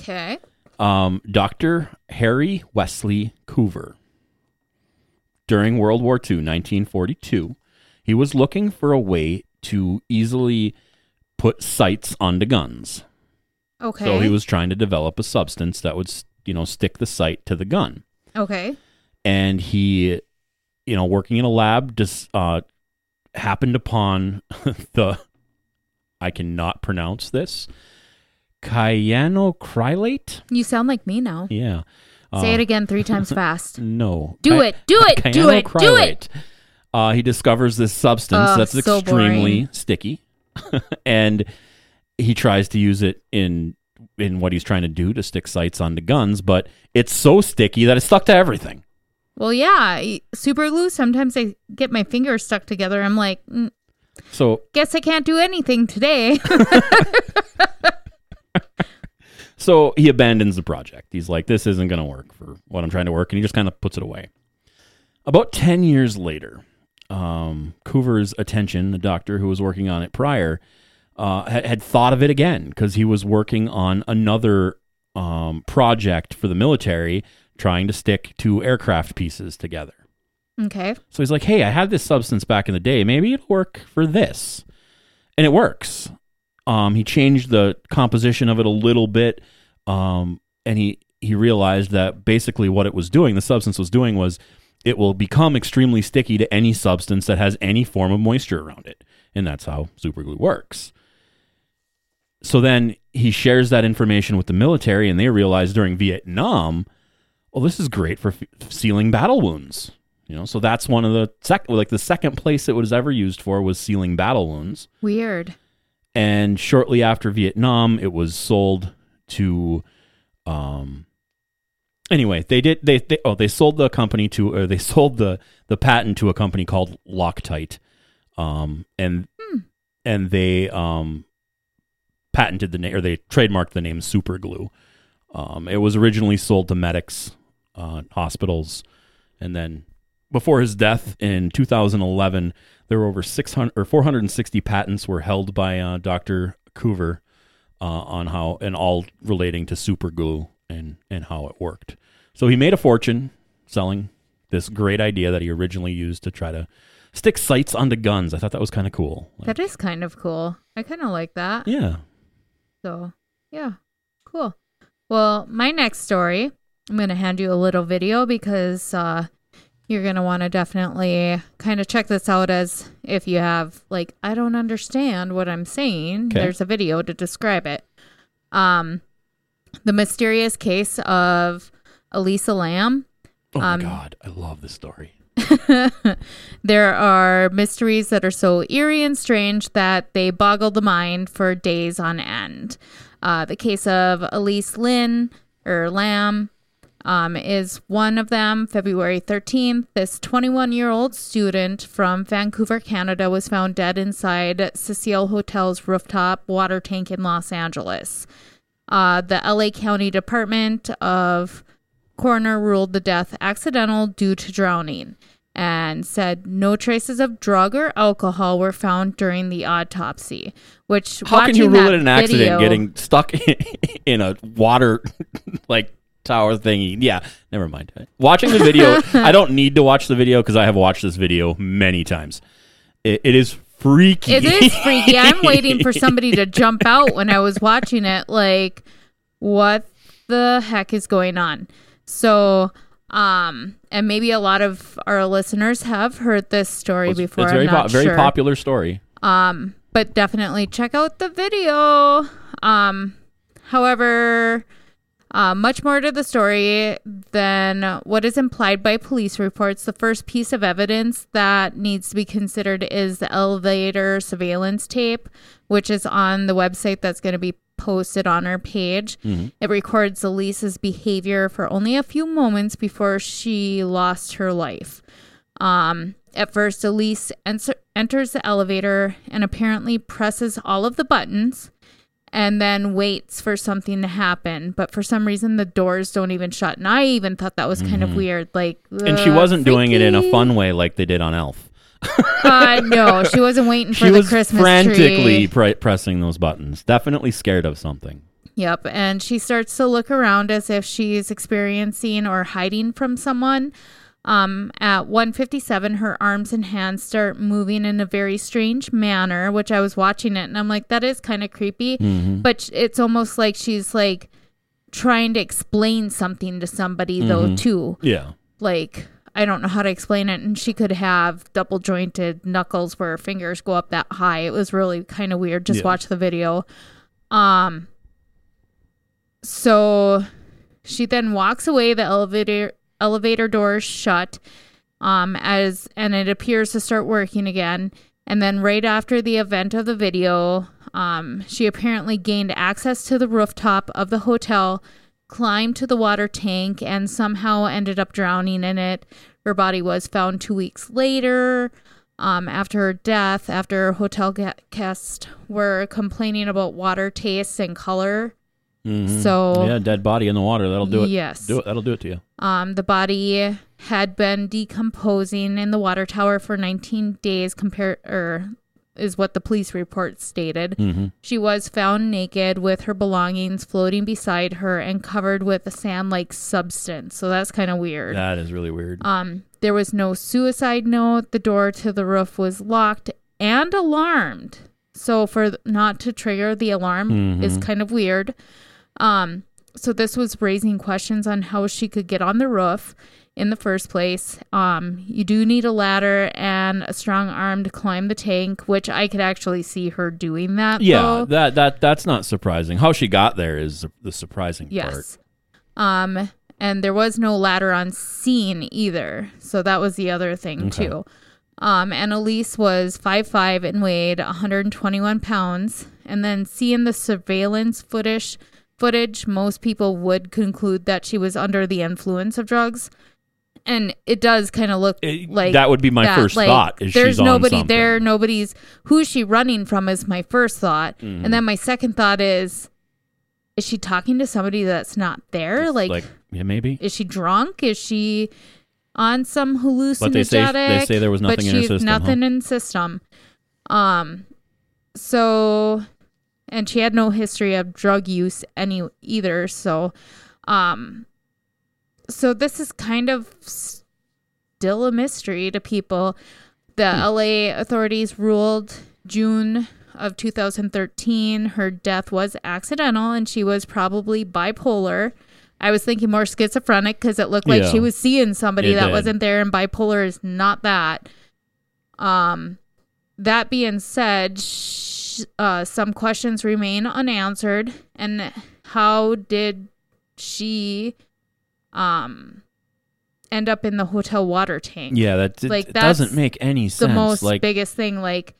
Okay. Um, Doctor Harry Wesley Coover, during World War Two, nineteen forty-two, he was looking for a way to easily put sights onto guns. Okay. So he was trying to develop a substance that would, you know, stick the sight to the gun. Okay. And he, you know, working in a lab, just uh, happened upon the, I cannot pronounce this, cyanocrylate. You sound like me now. Yeah. Uh, Say it again three times fast. No. Do I, it. Do it. Cyano do it. Crylate. Do it. Uh, he discovers this substance oh, that's so extremely boring. sticky, and he tries to use it in in what he's trying to do to stick sights onto guns, but it's so sticky that it's stuck to everything. Well, yeah, super glue. Sometimes I get my fingers stuck together. I'm like, mm, so guess I can't do anything today. So he abandons the project. He's like, this isn't going to work for what I'm trying to work. And he just kind of puts it away. About ten years later, um, Coover's attention, the doctor who was working on it prior, uh, had, had thought of it again because he was working on another um, project for the military trying to stick two aircraft pieces together. Okay. So he's like, hey, I had this substance back in the day. Maybe it'll work for this. And it works. Um, he changed the composition of it a little bit, um, and he, he realized that basically what it was doing, the substance was doing, was it will become extremely sticky to any substance that has any form of moisture around it. And that's how superglue works. So then he shares that information with the military, and they realize during Vietnam, well, this is great for f- sealing battle wounds. You know, so that's one of the sec- like the second place it was ever used for was sealing battle wounds. Weird. And shortly after Vietnam, it was sold to, um, anyway, they did, they, they oh, they sold the company to, or they sold the, the patent to a company called Loctite. Um, and, hmm. and they, um, patented the name, or they trademarked the name Superglue. Um, it was originally sold to medics, uh, hospitals. And then before his death in two thousand eleven, there were over six hundred or four hundred sixty patents were held by uh, Doctor Coover uh, on how, and all relating to super glue and, and how it worked. So he made a fortune selling this great idea that he originally used to try to stick sights onto guns. I thought that was kind of cool. Like, that is kind of cool. I kind of like that. Yeah. So, yeah, cool. Well, my next story, I'm going to hand you a little video because... Uh, you're going to want to definitely kind of check this out as if you have, like, I don't understand what I'm saying. Okay. There's a video to describe it. Um, the mysterious case of Elisa Lam. Oh, um, my God. I love this story. There are mysteries that are so eerie and strange that they boggle the mind for days on end. Uh, the case of Elisa Lynn or Lam. Um, is one of them. February thirteenth, this twenty-one-year-old student from Vancouver, Canada, was found dead inside Cecil Hotel's rooftop water tank in Los Angeles. Uh, the L A County Department of Coroner ruled the death accidental due to drowning and said no traces of drug or alcohol were found during the autopsy. Which, how can you rule it an accident? Video, getting stuck in, in a water like tower thingy. Yeah, never mind. Watching the video, I don't need to watch the video because I have watched this video many times. It, it is freaky. It is freaky. I'm waiting for somebody to jump out when I was watching it. Like, what the heck is going on? So, um, and maybe a lot of our listeners have heard this story well, it's, before. It's very, I'm not po- sure. very popular story. Um, but definitely check out the video. Um, however. Uh, much more to the story than what is implied by police reports. The first piece of evidence that needs to be considered is the elevator surveillance tape, which is on the website that's going to be posted on our page. Mm-hmm. It records Elisa's behavior for only a few moments before she lost her life. Um, at first, Elise en- enters the elevator and apparently presses all of the buttons, and then waits for something to happen. But for some reason, the doors don't even shut. And I even thought that was kind mm-hmm. of weird. Like, uh, and she wasn't freaky. Doing it in a fun way like they did on Elf. uh, no, she wasn't waiting for she the Christmas tree. She was frantically pre- pressing those buttons. Definitely scared of something. Yep. And she starts to look around as if she's experiencing or hiding from someone. Um, at one fifty-seven, her arms and hands start moving in a very strange manner, which I was watching it and I'm like, that is kind of creepy, mm-hmm. but it's almost like she's like trying to explain something to somebody mm-hmm. though, too. Yeah. Like, I don't know how to explain it. And she could have double jointed knuckles where her fingers go up that high. It was really kind of weird. Just yeah. watch the video. Um, so She then walks away. The elevator elevator door shut, um, as and it appears to start working again. And then right after the event of the video, um, she apparently gained access to the rooftop of the hotel, climbed to the water tank, and somehow ended up drowning in it. Her body was found two weeks later. Um, after her death, after hotel guests were complaining about water taste and color. Mm-hmm. So yeah, dead body in the water. That'll do it. Yes. Do it. That'll do it to you. Um, the body had been decomposing in the water tower for nineteen days compared, or is what the police report stated. Mm-hmm. She was found naked with her belongings floating beside her and covered with a sand-like substance. So that's kind of weird. That is really weird. Um, there was no suicide note. The door to the roof was locked and alarmed. So for th- not to trigger the alarm mm-hmm. is kind of weird. Um, so this was raising questions on how she could get on the roof in the first place. Um, you do need a ladder and a strong arm to climb the tank, which I could actually see her doing that. Yeah, though. that that that's not surprising. How she got there is the surprising yes. part. Um, and there was no ladder on scene either. So that was the other thing okay. too. Um, and Elise was five foot five and weighed one hundred twenty-one pounds. And then seeing the surveillance footage, footage, most people would conclude that she was under the influence of drugs. And it does kind of look it, like that would be my that. first like, thought. Is there's she's nobody on something. there. Nobody's who's she running from is my first thought. Mm-hmm. And then my second thought is, is she talking to somebody that's not there? Just like, like yeah, maybe. Is she drunk? Is she on some hallucinogenic? But they say, they say there was nothing in her system. Nothing huh? in system. Um, so, and she had no history of drug use any either. So, um, so this is kind of still a mystery to people. The hmm. L A authorities ruled June of two thousand thirteen her death was accidental, and she was probably bipolar. I was thinking more schizophrenic because it looked like yeah. she was seeing somebody it that did. wasn't there, and bipolar is not that. Um, that being said, sh- uh, some questions remain unanswered. And how did she um, end up in the hotel water tank? Yeah, that d- like, that's doesn't make any sense. The most like, biggest thing, like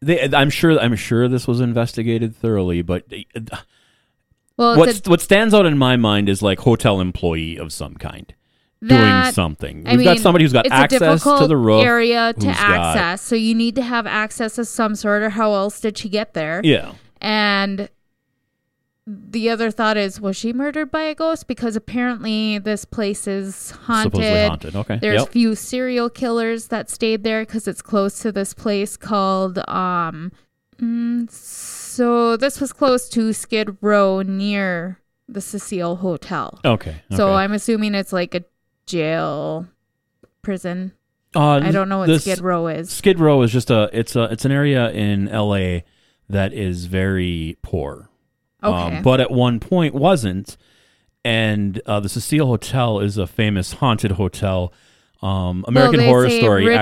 they, I'm sure, I'm sure this was investigated thoroughly, but. Uh, Well, What's, a, what stands out in my mind is like hotel employee of some kind that, doing something. We've I mean, got somebody who's got access to the roof. It's a difficult area to access, got, so you need to have access of some sort, or how else did she get there? Yeah. And the other thought is, was she murdered by a ghost? Because apparently this place is haunted. Supposedly haunted, okay. There's yep. few serial killers that stayed there because it's close to this place called... Um, mm, So this was close to Skid Row near the Cecil Hotel. Okay. okay. So I'm assuming it's like a jail, prison. Uh, I don't know what Skid Row is. Skid Row is just a it's a it's an area in L A that is very poor. Okay. Um, but at one point wasn't, and uh, the Cecil Hotel is a famous haunted hotel. Um, American well, Horror Story Richard...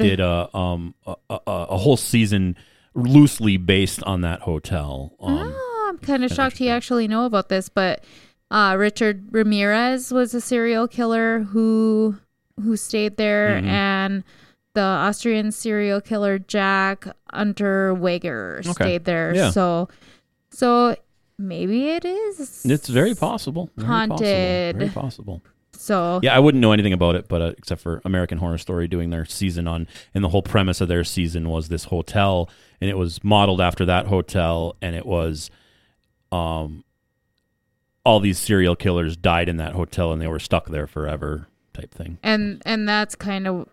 actually did a um a, a, a whole season. Loosely based on that hotel. Um, oh, I'm kind of shocked you actually know about this, but uh, Richard Ramirez was a serial killer who who stayed there, mm-hmm. and the Austrian serial killer Jack Unterweger okay. stayed there. Yeah. So, so maybe it is. It's very possible. Very haunted. Possible. Very possible. So yeah, I wouldn't know anything about it, but uh, except for American Horror Story doing their season on, and the whole premise of their season was this hotel, and it was modeled after that hotel, and it was, um, all these serial killers died in that hotel, and they were stuck there forever, type thing. And and that's kind of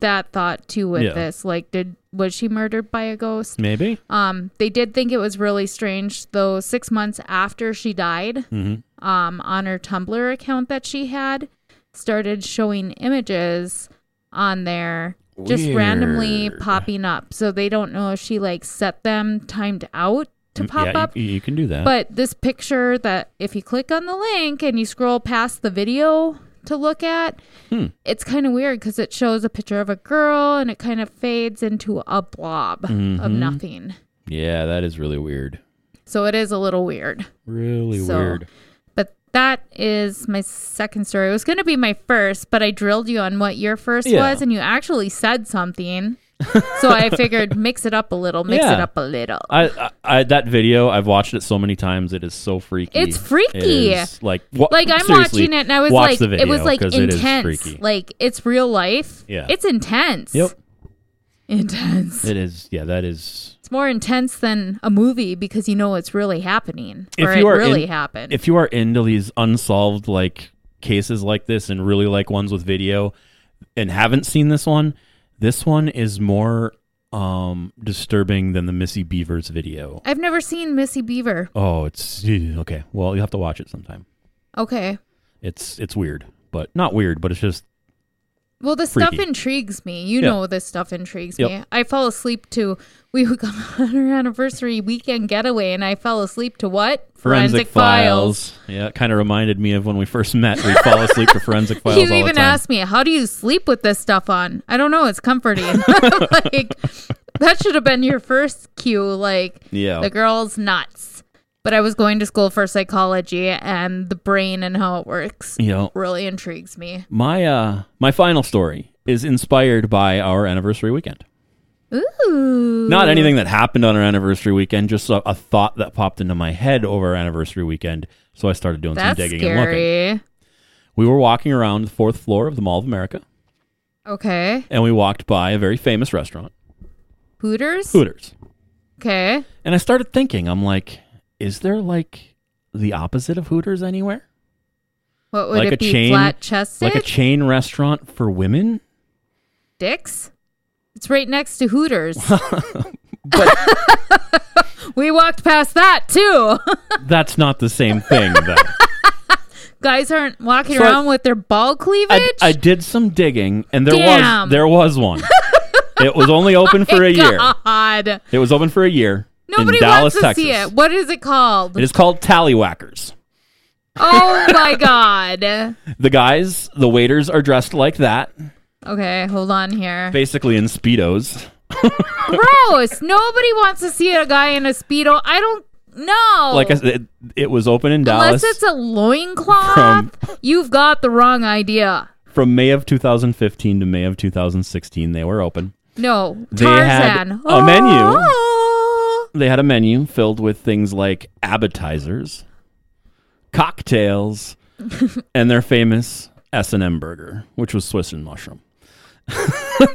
that thought too with yeah. this, like, did was she murdered by a ghost? Maybe. Um, they did think it was really strange, though. Six months after she died. Mm-hmm. Um, on her Tumblr account that she had, started showing images on there, just Weird. randomly popping up. So they don't know if she like set them timed out to pop yeah, up. You, you can do that. But this picture that if you click on the link and you scroll past the video to look at, hmm. it's kind of weird because it shows a picture of a girl and it kind of fades into a blob mm-hmm. of nothing. Yeah, that is really weird. So it is a little weird. Really so, weird. But that is my second story. It was going to be my first, but I drilled you on what your first yeah. was, and you actually said something. So I figured mix it up a little, mix yeah. it up a little. I, I, I that video, I've watched it so many times. It is so freaky. It's freaky. It is, like wh- like I'm watching it, and I was like, it was like intense. It like it's real life. Yeah, it's intense. Yep, intense. It is. Yeah, that is. It's more intense than a movie because you know it's really happening, if or you it are really in, happened. If you are into these unsolved like cases like this, and really like ones with video, and haven't seen this one. This one is more um, disturbing than the Missy Beavers video. I've never seen Missy Beaver. Oh, it's... Okay. Well, you'll have to watch it sometime. Okay. It's it's weird, but not weird, but it's just Well, the freaky. Stuff intrigues me. You yeah. know this stuff intrigues yep. me. I fell asleep to... We got on our anniversary weekend getaway, and I fell asleep to what? Forensic, Forensic Files. Files. Yeah, it kind of reminded me of when we first met. We fall asleep to Forensic Files all the time. You even asked me, how do you sleep with this stuff on? I don't know. It's comforting. Like, that should have been your first cue. Like, yeah. The girl's nuts. But I was going to school for psychology, and the brain and how it works you know, really intrigues me. My uh, my final story is inspired by our anniversary weekend. Ooh. Not anything that happened on our anniversary weekend, just a, a thought that popped into my head over our anniversary weekend. So I started doing That's some digging scary. And looking. We were walking around the fourth floor of the Mall of America. Okay. And we walked by a very famous restaurant. Hooters? Hooters. Okay. And I started thinking, I'm like, is there like the opposite of Hooters anywhere? What would like it be? Chain, flat-chested? Like a chain restaurant for women? Dicks? It's right next to Hooters. But, we walked past that too. That's not the same thing, though. Guys aren't walking so around I, with their ball cleavage. I, I did some digging, and there Damn. was there was one. It was only open for a year. God. It was open for a year. Nobody in Dallas, wants to Texas. See it. What is it called? It is called Tallywhackers. Oh my God! The guys, the waiters, are dressed like that. Okay, hold on here. Basically in Speedos. Gross. Nobody wants to see a guy in a Speedo. I don't know. Like I said, it, it was open in Dallas. Unless it's a loincloth, from, you've got the wrong idea. From May of two thousand fifteen to May of two thousand sixteen, they were open. No, Tarzan. They had a oh. menu. They had a menu filled with things like appetizers, cocktails, and their famous S and M burger, which was Swiss and mushroom.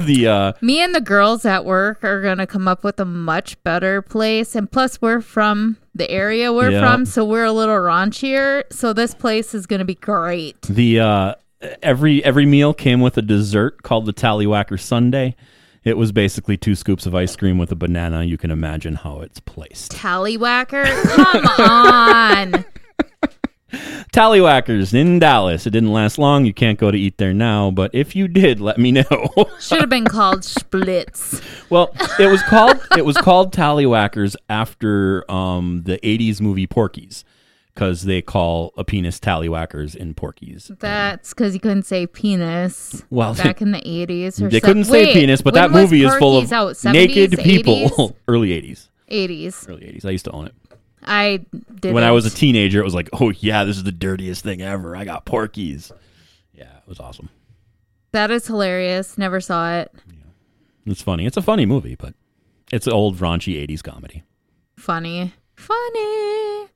the uh me and the girls at work are gonna come up with a much better place, and plus we're from the area we're yeah. from, so we're a little raunchier, so this place is gonna be great. The uh every every meal came with a dessert called the Tallywhacker Sundae. It was basically two scoops of ice cream with a banana. You can imagine how it's placed. Tallywhacker, come on. Tallywhackers in Dallas. It didn't last long. You can't go to eat there now, but if you did, let me know. Should have been called Splits. Well, it was called it was called Tallywhackers after um, the eighties movie Porky's, because they call a penis Tallywhackers in Porky's. That's because you couldn't say penis well, back they, in the eighties. Or they so. couldn't Wait, say penis, but that movie Porky's is full of out, seventies, naked eighties? People. Early eighties. eighties. Early eighties. I used to own it. I did. When I was a teenager, it was like, oh, yeah, this is the dirtiest thing ever. I got Porky's. Yeah, it was awesome. That is hilarious. Never saw it. Yeah. It's funny. It's a funny movie, but it's an old, raunchy eighties comedy. Funny. Funny.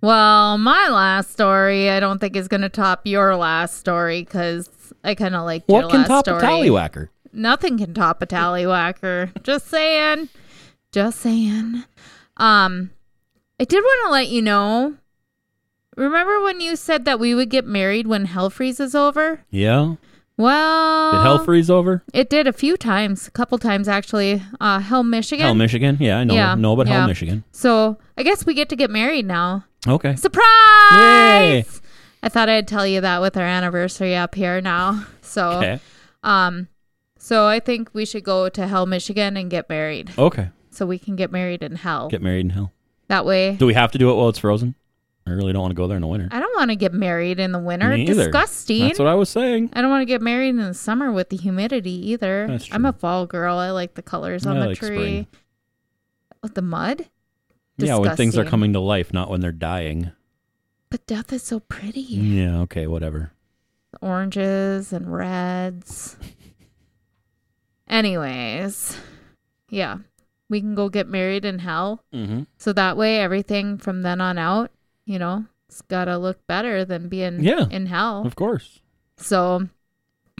Well, my last story, I don't think is going to top your last story, because I kind of liked your last story. What can top a Tallywhacker? Nothing can top a Tallywhacker. Just saying. Just saying. Um... I did want to let you know, remember when you said that we would get married when Hell freezes over? Yeah. Well. Did Hell freeze over? It did a few times, a couple times actually. Uh, Hell, Michigan. Hell, Michigan. Yeah, I know, yeah. know about yeah. Hell, Michigan. So I guess we get to get married now. Okay. Surprise! Yay! I thought I'd tell you that with our anniversary up here now. So, okay. um, so I think we should go to Hell, Michigan and get married. Okay. So we can get married in Hell. Get married in Hell. That way. Do we have to do it while it's frozen? I really don't want to go there in the winter. I don't want to get married in the winter. Me either. Disgusting. That's what I was saying. I don't want to get married in the summer with the humidity either. That's true. I'm a fall girl. I like the colors on I the like tree. Spring. With the mud? Disgusting. Yeah, when things are coming to life, not when they're dying. But death is so pretty. Yeah, okay, whatever. The oranges and reds. Anyways, yeah, we can go get married in hell. Mm-hmm. So that way, everything from then on out, you know, it's got to look better than being yeah, in hell. Of course. So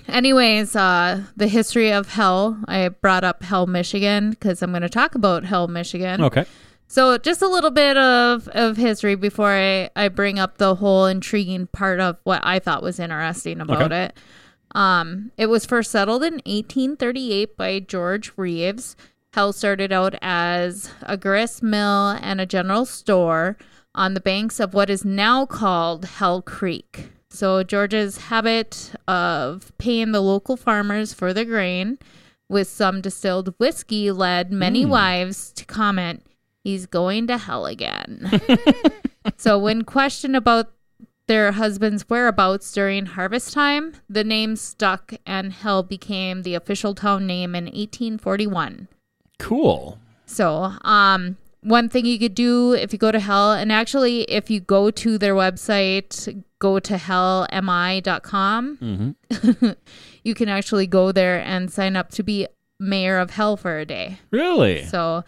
anyways, uh, the history of hell, I brought up Hell, Michigan, because I'm going to talk about Hell, Michigan. Okay. So just a little bit of, of history before I, I bring up the whole intriguing part of what I thought was interesting about okay. it. Um, it was first settled in eighteen thirty-eight by George Reeves. Hell started out as a grist mill and a general store on the banks of what is now called Hell Creek. So George's habit of paying the local farmers for their grain with some distilled whiskey led many mm. wives to comment, "He's going to hell again." So when questioned about their husband's whereabouts during harvest time, the name stuck and Hell became the official town name in eighteen forty-one. Cool. So um, one thing you could do if you go to Hell, and actually if you go to their website, go to hell m i dot com, mm-hmm. you can actually go there and sign up to be mayor of Hell for a day. Really? So...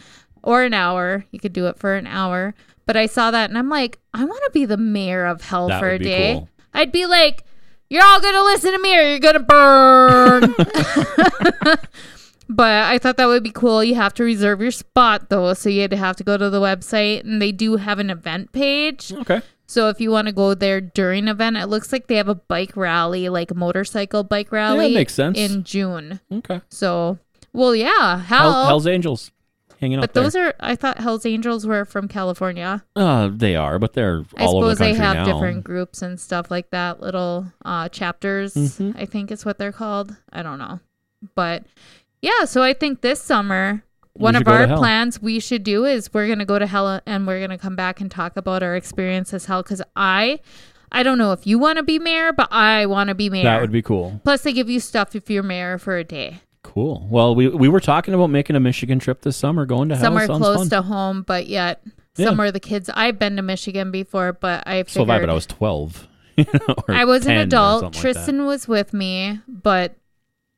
Or an hour. You could do it for an hour. But I saw that and I'm like, I want to be the mayor of hell that for a day. Cool. I'd be like, you're all going to listen to me or you're going to burn. But I thought that would be cool. You have to reserve your spot though. So you'd have to go to the website and they do have an event page. Okay. So if you want to go there during event, it looks like they have a bike rally, like a motorcycle bike rally. Yeah, that makes sense. In June. Okay. So, well, yeah. Hell. Hell, Hell's Angels. But those there. are, I thought Hell's Angels were from California. Uh, they are, but they're all over the country now. I suppose they have now. different groups and stuff like that, little uh, chapters, mm-hmm. I think is what they're called. I don't know. But yeah, so I think this summer, we one of our plans we should do is we're going to go to hell and we're going to come back and talk about our experience as hell. Because I, I don't know if you want to be mayor, but I want to be mayor. That would be cool. Plus they give you stuff if you're mayor for a day. Cool. Well, we we were talking about making a Michigan trip this summer, going to hell. Somewhere close fun. to home, but yet yeah. somewhere the kids. I've been to Michigan before, but I figured... So have I, but I was twelve. You know, I was an adult. Tristan like was with me, but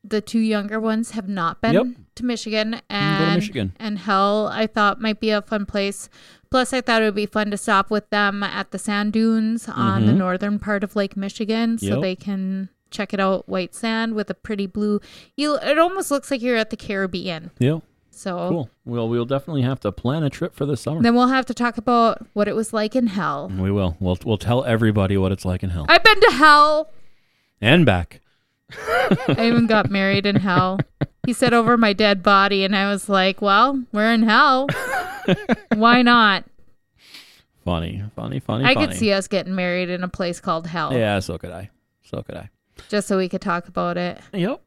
the two younger ones have not been yep. to Michigan. And, to Michigan. And hell, I thought might be a fun place. Plus, I thought it would be fun to stop with them at the sand dunes on mm-hmm. the northern part of Lake Michigan so yep. they can... Check it out, white sand with a pretty blue. You, it almost looks like you're at the Caribbean. Yeah. So cool. Well, we'll definitely have to plan a trip for the summer. Then we'll have to talk about what it was like in hell. We will. We'll we'll tell everybody what it's like in hell. I've been to hell and back. I even got married in hell. He said over my dead body, and I was like, "Well, we're in hell. Why not?" Funny, funny, funny. I funny. could see us getting married in a place called hell. Yeah, so could I. So could I. Just so we could talk about it. Yep.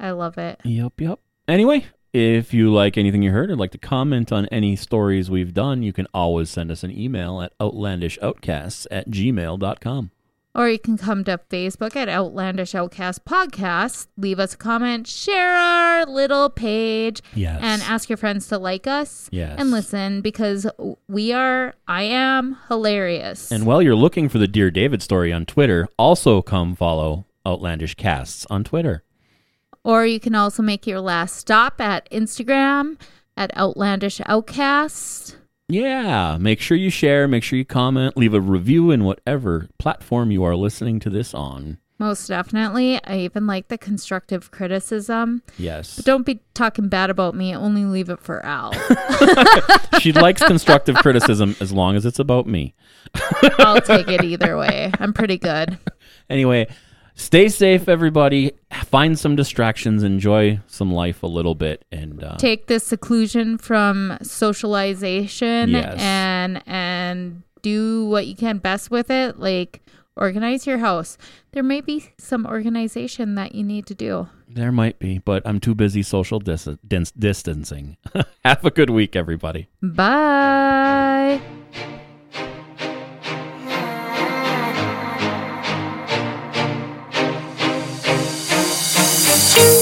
I love it. Yep, yep. Anyway, if you like anything you heard or like to comment on any stories we've done, you can always send us an email at outlandish outcasts at gmail dot com. Or you can come to Facebook at Outlandish Outcast Podcast. Leave us a comment, share our little page, yes. and ask your friends to like us yes. and listen because we are, I am hilarious. And while you're looking for the Dear David story on Twitter, also come follow Outlandish Casts on Twitter. Or you can also make your last stop at Instagram at Outlandish Outcast. Yeah, make sure you share, make sure you comment, leave a review in whatever platform you are listening to this on. Most definitely. I even like the constructive criticism. Yes. But don't be talking bad about me. Only leave it for Al. She likes constructive criticism as long as it's about me. I'll take it either way. I'm pretty good. Anyway, stay safe, everybody. Find some distractions. Enjoy some life a little bit. and uh, Take this seclusion from socialization yes. and and do what you can best with it. Like, organize your house. There may be some organization that you need to do. There might be, but I'm too busy social dis- dis- distancing. Have a good week, everybody. Bye. Thank you.